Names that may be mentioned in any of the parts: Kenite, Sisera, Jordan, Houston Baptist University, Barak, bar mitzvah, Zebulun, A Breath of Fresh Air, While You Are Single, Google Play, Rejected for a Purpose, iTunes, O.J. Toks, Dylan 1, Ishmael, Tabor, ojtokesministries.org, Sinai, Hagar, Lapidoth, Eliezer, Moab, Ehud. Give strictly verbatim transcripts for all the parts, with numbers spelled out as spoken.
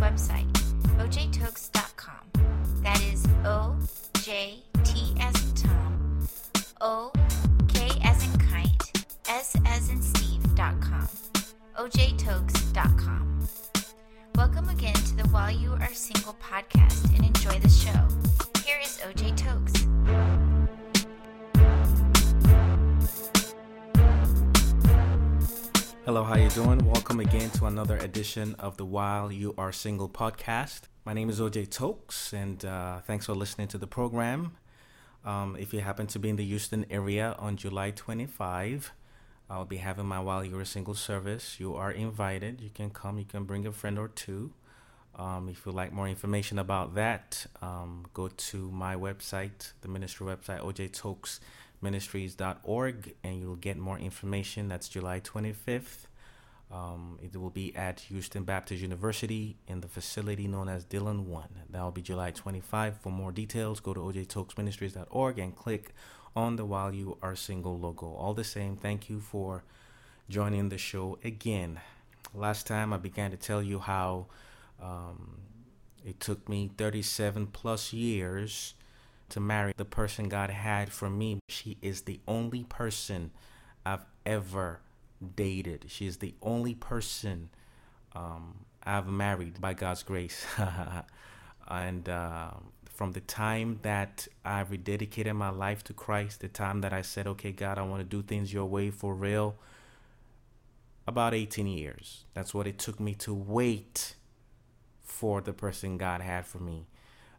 website, o j tokes dot com. That is O J T as in Tom, O K as in kite, S as in Steve dot com. o j tokes dot com. Welcome again to the While You Are Single podcast and enjoy the show. Here is O J Toks. Hello, how you doing? Welcome again to another edition of the While You Are Single podcast. My name is O J Toks, and uh, thanks for listening to the program. Um, if you happen to be in the Houston area on July twenty-fifth, I'll be having my While You Are Single service. You are invited. You can come. You can bring a friend or two. Um, if you'd like more information about that, um, go to my website, the ministry website, o j tokes ministries dot org, and you'll get more information. That's July twenty-fifth. Um, it will be at Houston Baptist University in the facility known as Dylan one. That will be July twenty-fifth. For more details, go to o j tokes ministries dot org and click on the While You Are Single logo. All the same, thank you for joining the show again. Last time I began to tell you how um, it took me thirty-seven plus years to marry the person God had for me. She is the only person I've ever dated. She is the only person um, I've married by God's grace. And uh, from the time that I rededicated my life to Christ, the time that I said, okay, God, I want to do things your way for real, about eighteen years. That's what it took me to wait for the person God had for me.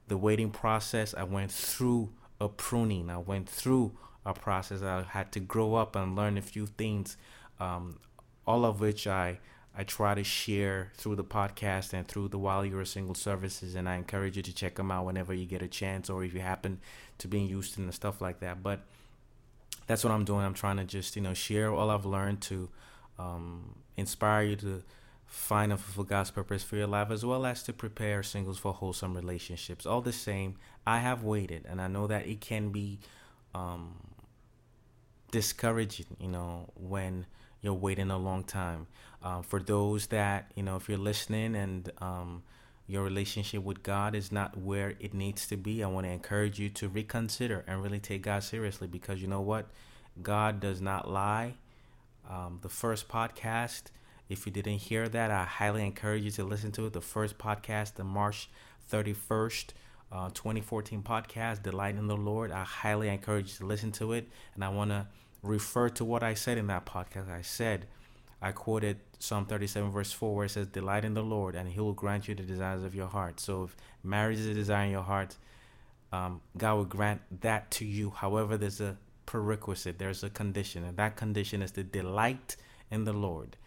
The waiting process, I went through a pruning. I went through a process. I had to grow up and learn a few things, um, all of which I I try to share through the podcast and through the While You're Single services, and I encourage you to check them out whenever you get a chance, or if you happen to be in Houston and stuff like that. But that's what I'm doing. I'm trying to just, you know, share all I've learned to um, inspire you to find and fulfill God's purpose for your life, as well as to prepare singles for wholesome relationships. All the same, I have waited, and I know that it can be um, discouraging, you know, when you're waiting a long time. Uh, for those that, you know, if you're listening and um, your relationship with God is not where it needs to be, I want to encourage you to reconsider and really take God seriously, because you know what? God does not lie. Um, the first podcast, if you didn't hear that, I highly encourage you to listen to it. The first podcast, the March thirty-first, uh, twenty fourteen podcast, Delight in the Lord. I highly encourage you to listen to it. And I want to refer to what I said in that podcast. I said, I quoted Psalm thirty-seven, verse four, where it says, delight in the Lord, and he will grant you the desires of your heart. So if marriage is a desire in your heart, um, God will grant that to you. However, there's a prerequisite. There's a condition. And that condition is to delight in the Lord.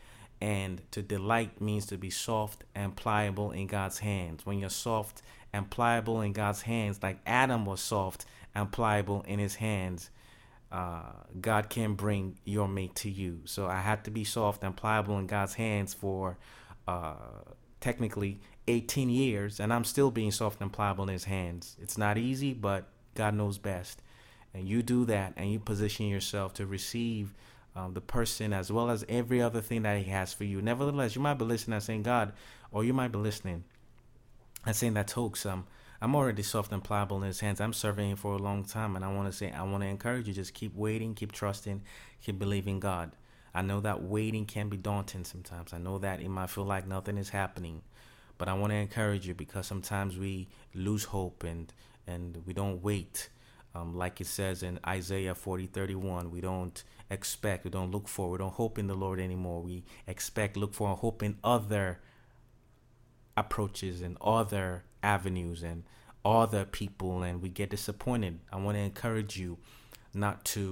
And to delight means to be soft and pliable in God's hands. When you're soft and pliable in God's hands, like Adam was soft and pliable in his hands, uh, God can bring your mate to you. So I had to be soft and pliable in God's hands for uh, technically eighteen years, and I'm still being soft and pliable in his hands. It's not easy, but God knows best. And you do that, and you position yourself to receive Um, the person, as well as every other thing that he has for you. Nevertheless, you might be listening and saying, God, or you might be listening and saying that, Toks, um, I'm already soft and pliable in his hands. I'm serving him for a long time. And I want to say, I want to encourage you, just keep waiting, keep trusting, keep believing God. I know that waiting can be daunting sometimes. I know that it might feel like nothing is happening, but I want to encourage you, because sometimes we lose hope and, and we don't wait. Um, like it says in Isaiah forty, thirty-one, we don't expect, we don't look for, we don't hope in the Lord anymore. We expect, look for, and hope in other approaches and other avenues and other people, and we get disappointed. I want to encourage you not to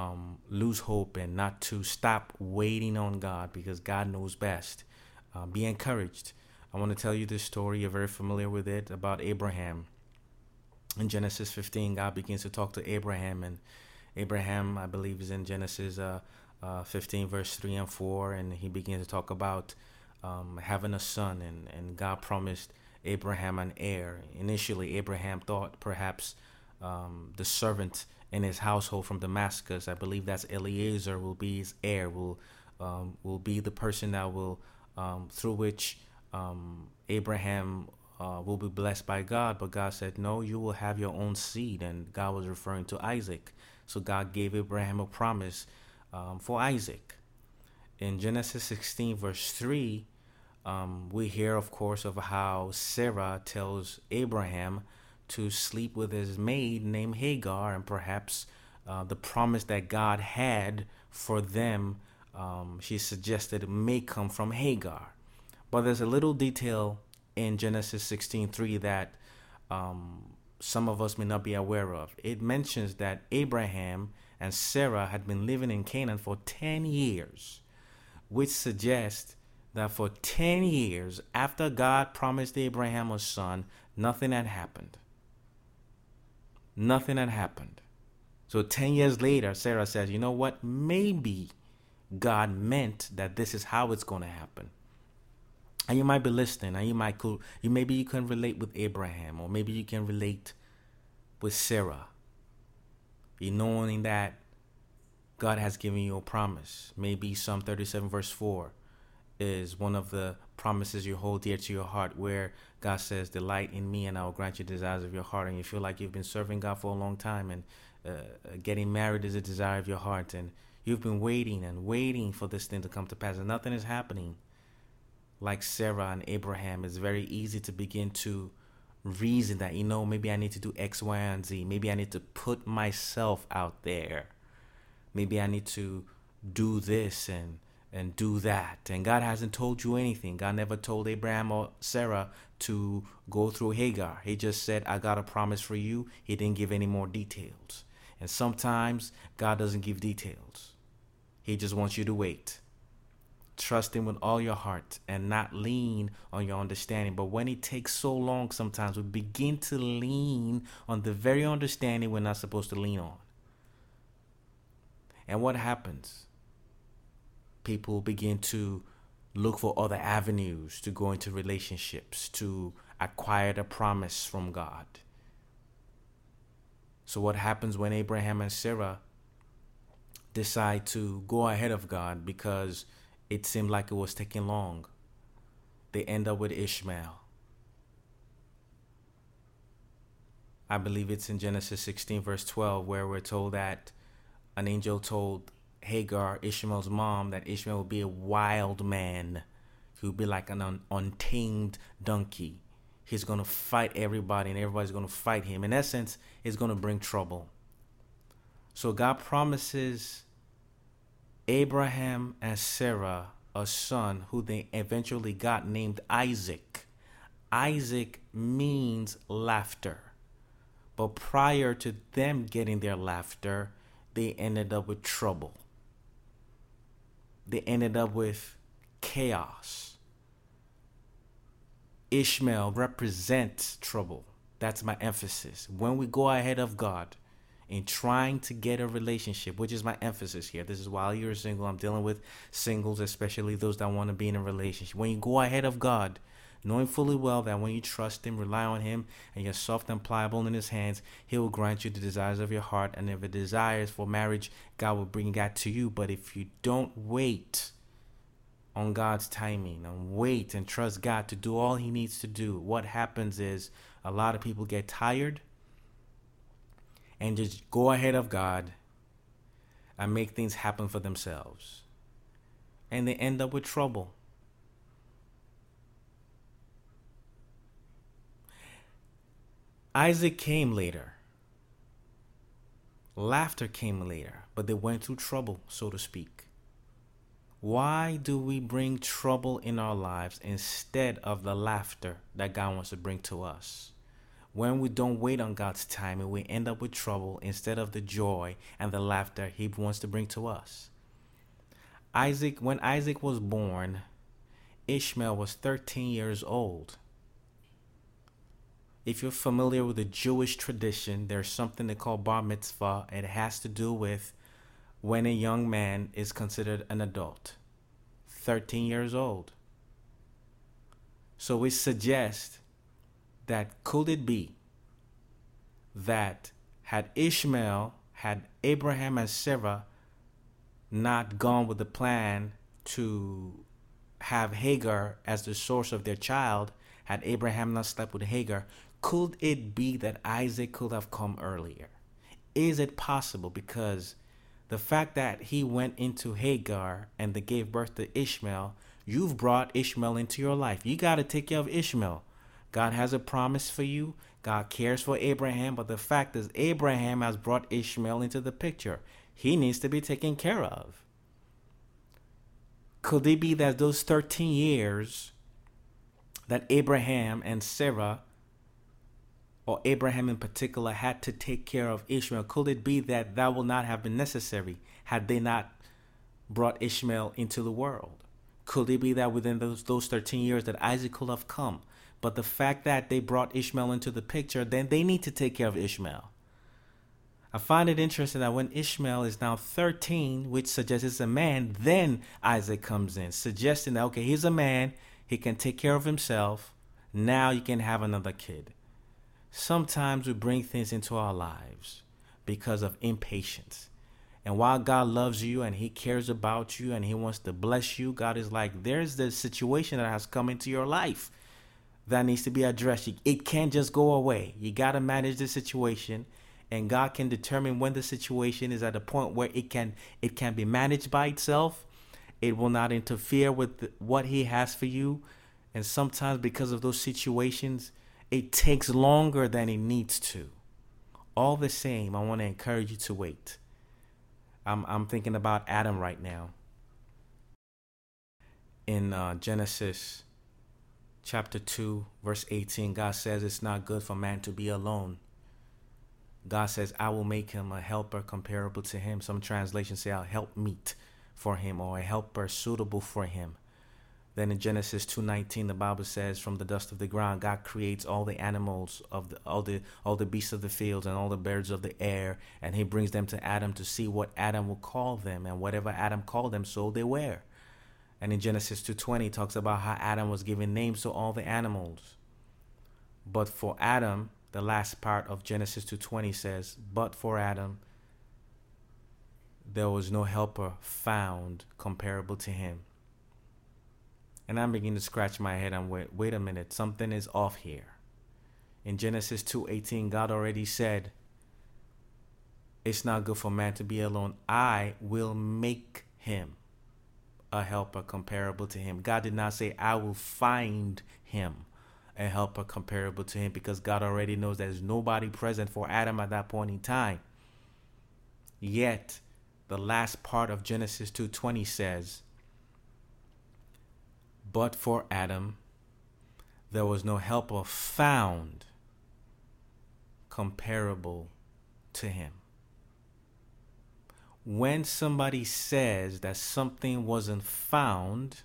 um, lose hope and not to stop waiting on God, because God knows best. Uh, be encouraged. I want to tell you this story. You're very familiar with it, about Abraham. In Genesis fifteen, God begins to talk to Abraham, and Abraham, I believe, is in Genesis fifteen, verse three and four, and he begins to talk about um, having a son, and, and God promised Abraham an heir. Initially, Abraham thought perhaps um, the servant in his household from Damascus, I believe that's Eliezer, will be his heir, will, um, will be the person that will, um, through which um, Abraham uh, will be blessed by God, but God said, no, you will have your own seed, and God was referring to Isaac. So God gave Abraham a promise um, for Isaac. In Genesis sixteen, verse three, um, we hear, of course, of how Sarah tells Abraham to sleep with his maid named Hagar, and perhaps uh, the promise that God had for them, um, she suggested, may come from Hagar. But there's a little detail in Genesis sixteen three that um, some of us may not be aware of. It mentions that Abraham and Sarah had been living in Canaan for ten years, which suggests that for ten years after God promised Abraham a son, nothing had happened. Nothing had happened. So ten years later, Sarah says, you know what? Maybe God meant that this is how it's going to happen. And you might be listening, and you might cool. You maybe you can relate with Abraham, or maybe you can relate with Sarah. You knowing that God has given you a promise. Maybe Psalm thirty-seven verse four is one of the promises you hold dear to your heart, where God says, delight in me and I will grant you desires of your heart. And you feel like you've been serving God for a long time, and uh, getting married is a desire of your heart, and you've been waiting and waiting for this thing to come to pass, and nothing is happening. Like Sarah and Abraham, it's very easy to begin to reason that, you know, maybe I need to do X, Y, and Z. Maybe I need to put myself out there. Maybe I need to do this and and do that. And God hasn't told you anything. God never told Abraham or Sarah to go through Hagar. He just said, I got a promise for you. He didn't give any more details. And sometimes God doesn't give details. He just wants you to wait. Trust him with all your heart and not lean on your understanding. But when it takes so long, sometimes we begin to lean on the very understanding we're not supposed to lean on. And what happens? People begin to look for other avenues to go into relationships, to acquire the promise from God. So what happens when Abraham and Sarah decide to go ahead of God because it seemed like it was taking long? They end up with Ishmael. I believe it's in Genesis sixteen verse twelve, where we're told that an angel told Hagar, Ishmael's mom, that Ishmael would be a wild man. He would be like an un- untamed donkey. He's going to fight everybody, and everybody's going to fight him. In essence, it's going to bring trouble. So God promises Abraham and Sarah a son who they eventually got named Isaac. Isaac means laughter. But prior to them getting their laughter, they ended up with trouble. They ended up with chaos. Ishmael represents trouble. That's my emphasis. When we go ahead of God in trying to get a relationship, which is my emphasis here. This is While You're Single. I'm dealing with singles, especially those that want to be in a relationship. When you go ahead of God, knowing fully well that when you trust him, rely on him, and you're soft and pliable in his hands, he will grant you the desires of your heart. And if it desires for marriage, God will bring that to you. But if you don't wait on God's timing and wait and trust God to do all he needs to do, what happens is a lot of people get tired and just go ahead of God and make things happen for themselves. And they end up with trouble. Isaac came later. Laughter came later. But they went through trouble, so to speak. Why do we bring trouble in our lives instead of the laughter that God wants to bring to us? When we don't wait on God's time, and we end up with trouble instead of the joy and the laughter he wants to bring to us. Isaac, when Isaac was born, Ishmael was thirteen years old. If you're familiar with the Jewish tradition, there's something they call bar mitzvah. It has to do with when a young man is considered an adult, thirteen years old. So we suggest that could it be that had Ishmael, had Abraham and Sarah not gone with the plan to have Hagar as the source of their child, had Abraham not slept with Hagar, could it be that Isaac could have come earlier? Is it possible? Because the fact that he went into Hagar and they gave birth to Ishmael, you've brought Ishmael into your life. You got to take care of Ishmael. God has a promise for you. God cares for Abraham. But the fact is, Abraham has brought Ishmael into the picture. He needs to be taken care of. Could it be that those thirteen years that Abraham and Sarah, or Abraham in particular, had to take care of Ishmael, could it be that that would not have been necessary had they not brought Ishmael into the world? Could it be that within those, those thirteen years that Isaac could have come? But the fact that they brought Ishmael into the picture, then they need to take care of Ishmael. I find it interesting that when Ishmael is now thirteen, which suggests it's a man, then Isaac comes in, suggesting that, okay, he's a man, he can take care of himself, now you can have another kid. Sometimes we bring things into our lives because of impatience. And while God loves you and he cares about you and he wants to bless you, God is like, there's this situation that has come into your life that needs to be addressed. It can't just go away. You got to manage the situation, and God can determine when the situation is at a point where it can it can be managed by itself. It will not interfere with what he has for you. And sometimes because of those situations, it takes longer than it needs to. All the same, I want to encourage you to wait. I'm, I'm thinking about Adam right now. In uh, Genesis chapter two, verse eighteen, God says it's not good for man to be alone. God says, I will make him a helper comparable to him. Some translations say, I'll help meet for him, or a helper suitable for him. Then in Genesis two nineteen, the Bible says, from the dust of the ground, God creates all the animals, of the, all the all the beasts of the fields and all the birds of the air. And he brings them to Adam to see what Adam will call them. And whatever Adam called them, so they were. And in Genesis two twenty, it talks about how Adam was giving names to all the animals. But for Adam, the last part of Genesis two twenty says, but for Adam, there was no helper found comparable to him. And I'm beginning to scratch my head. I'm wait, wait a minute, something is off here. In Genesis two eighteen, God already said, it's not good for man to be alone. I will make him a helper comparable to him. God did not say, I will find him a helper comparable to him, because God already knows there's nobody present for Adam at that point in time. Yet, the last part of Genesis two twenty says, but for Adam, there was no helper found comparable to him. When somebody says that something wasn't found,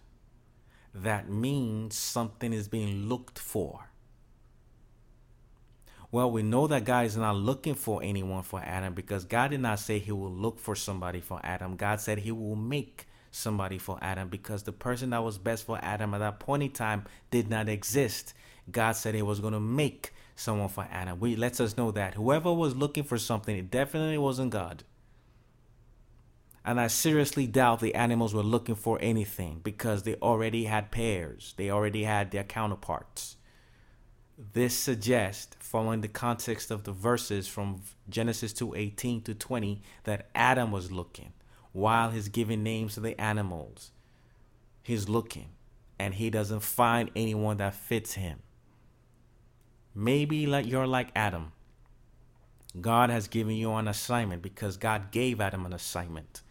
that means something is being looked for. Well, we know that God is not looking for anyone for Adam, because God did not say he will look for somebody for Adam. God said he will make somebody for Adam, because the person that was best for Adam at that point in time did not exist. God said he was going to make someone for Adam. Which lets us know that whoever was looking for something, it definitely wasn't God. And I seriously doubt the animals were looking for anything, because they already had pairs. They already had their counterparts. This suggests, following the context of the verses from Genesis two eighteen to twenty, that Adam was looking. While he's giving names to the animals, he's looking, and he doesn't find anyone that fits him. Maybe like you're like Adam. God has given you an assignment, because God gave Adam an assignment.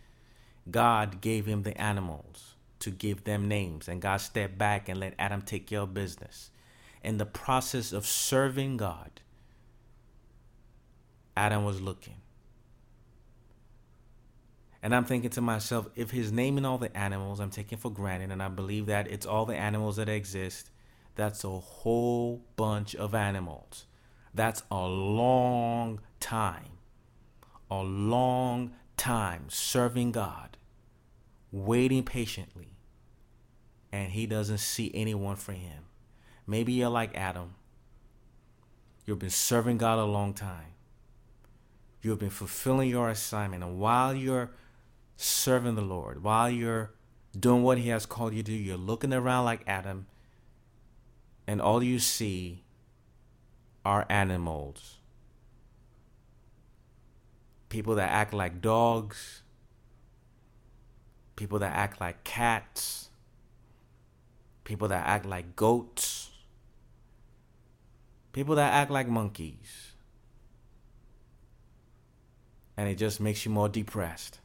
God gave him the animals to give them names, and God stepped back and let Adam take care of business. In the process of serving God, Adam was looking. And I'm thinking to myself, if he's naming all the animals, I'm taking for granted, and I believe that it's all the animals that exist, that's a whole bunch of animals. That's a long time, a long time serving God, waiting patiently, and he doesn't see anyone for him. Maybe you're like Adam. You've been serving God a long time. You've been fulfilling your assignment, and while you're serving the Lord, while you're doing what he has called you to do. You're looking around like Adam, and all you see are animals. People that act like dogs. People that act like cats. People that act like goats. People that act like monkeys. And it just makes you more depressed.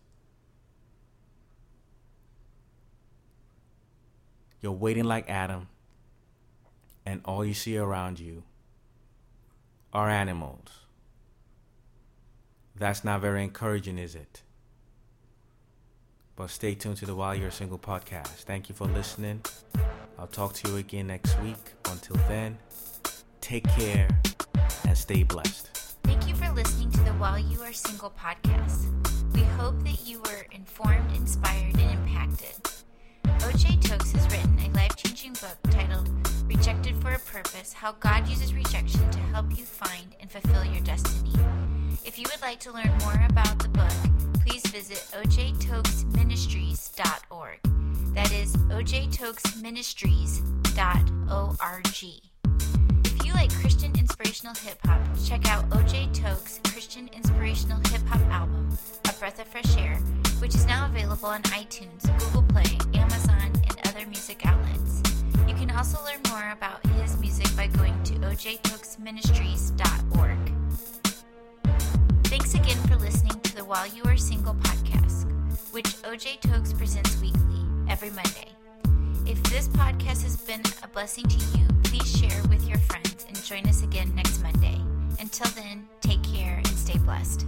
You're waiting like Adam, and all you see around you are animals. That's not very encouraging, is it? But stay tuned to the While You're Single podcast. Thank you for listening. I'll talk to you again next week. Until then, take care and stay blessed. Thank you for listening to the While You Are Single podcast. We hope that you were informed, inspired, and impacted. O J. Toks has written a life-changing book titled Rejected for a Purpose, How God Uses Rejection to Help You Find and Fulfill Your Destiny. If you would like to learn more about the book, please visit o j tokes ministries dot org. That is o j tokes ministries dot org. If you like Christian Inspirational Hip-Hop, check out O J. Toks' Christian Inspirational Hip-Hop album, A Breath of Fresh Air, which is now available on iTunes, Google Play, Amazon, and other music outlets. You can also learn more about his music by going to o j tokes ministries dot org. Thanks again for listening to the While You Are Single podcast, which O J. Toks presents weekly, every Monday. If this podcast has been a blessing to you, please share with your friends and join us again next Monday. Until then, take care and stay blessed.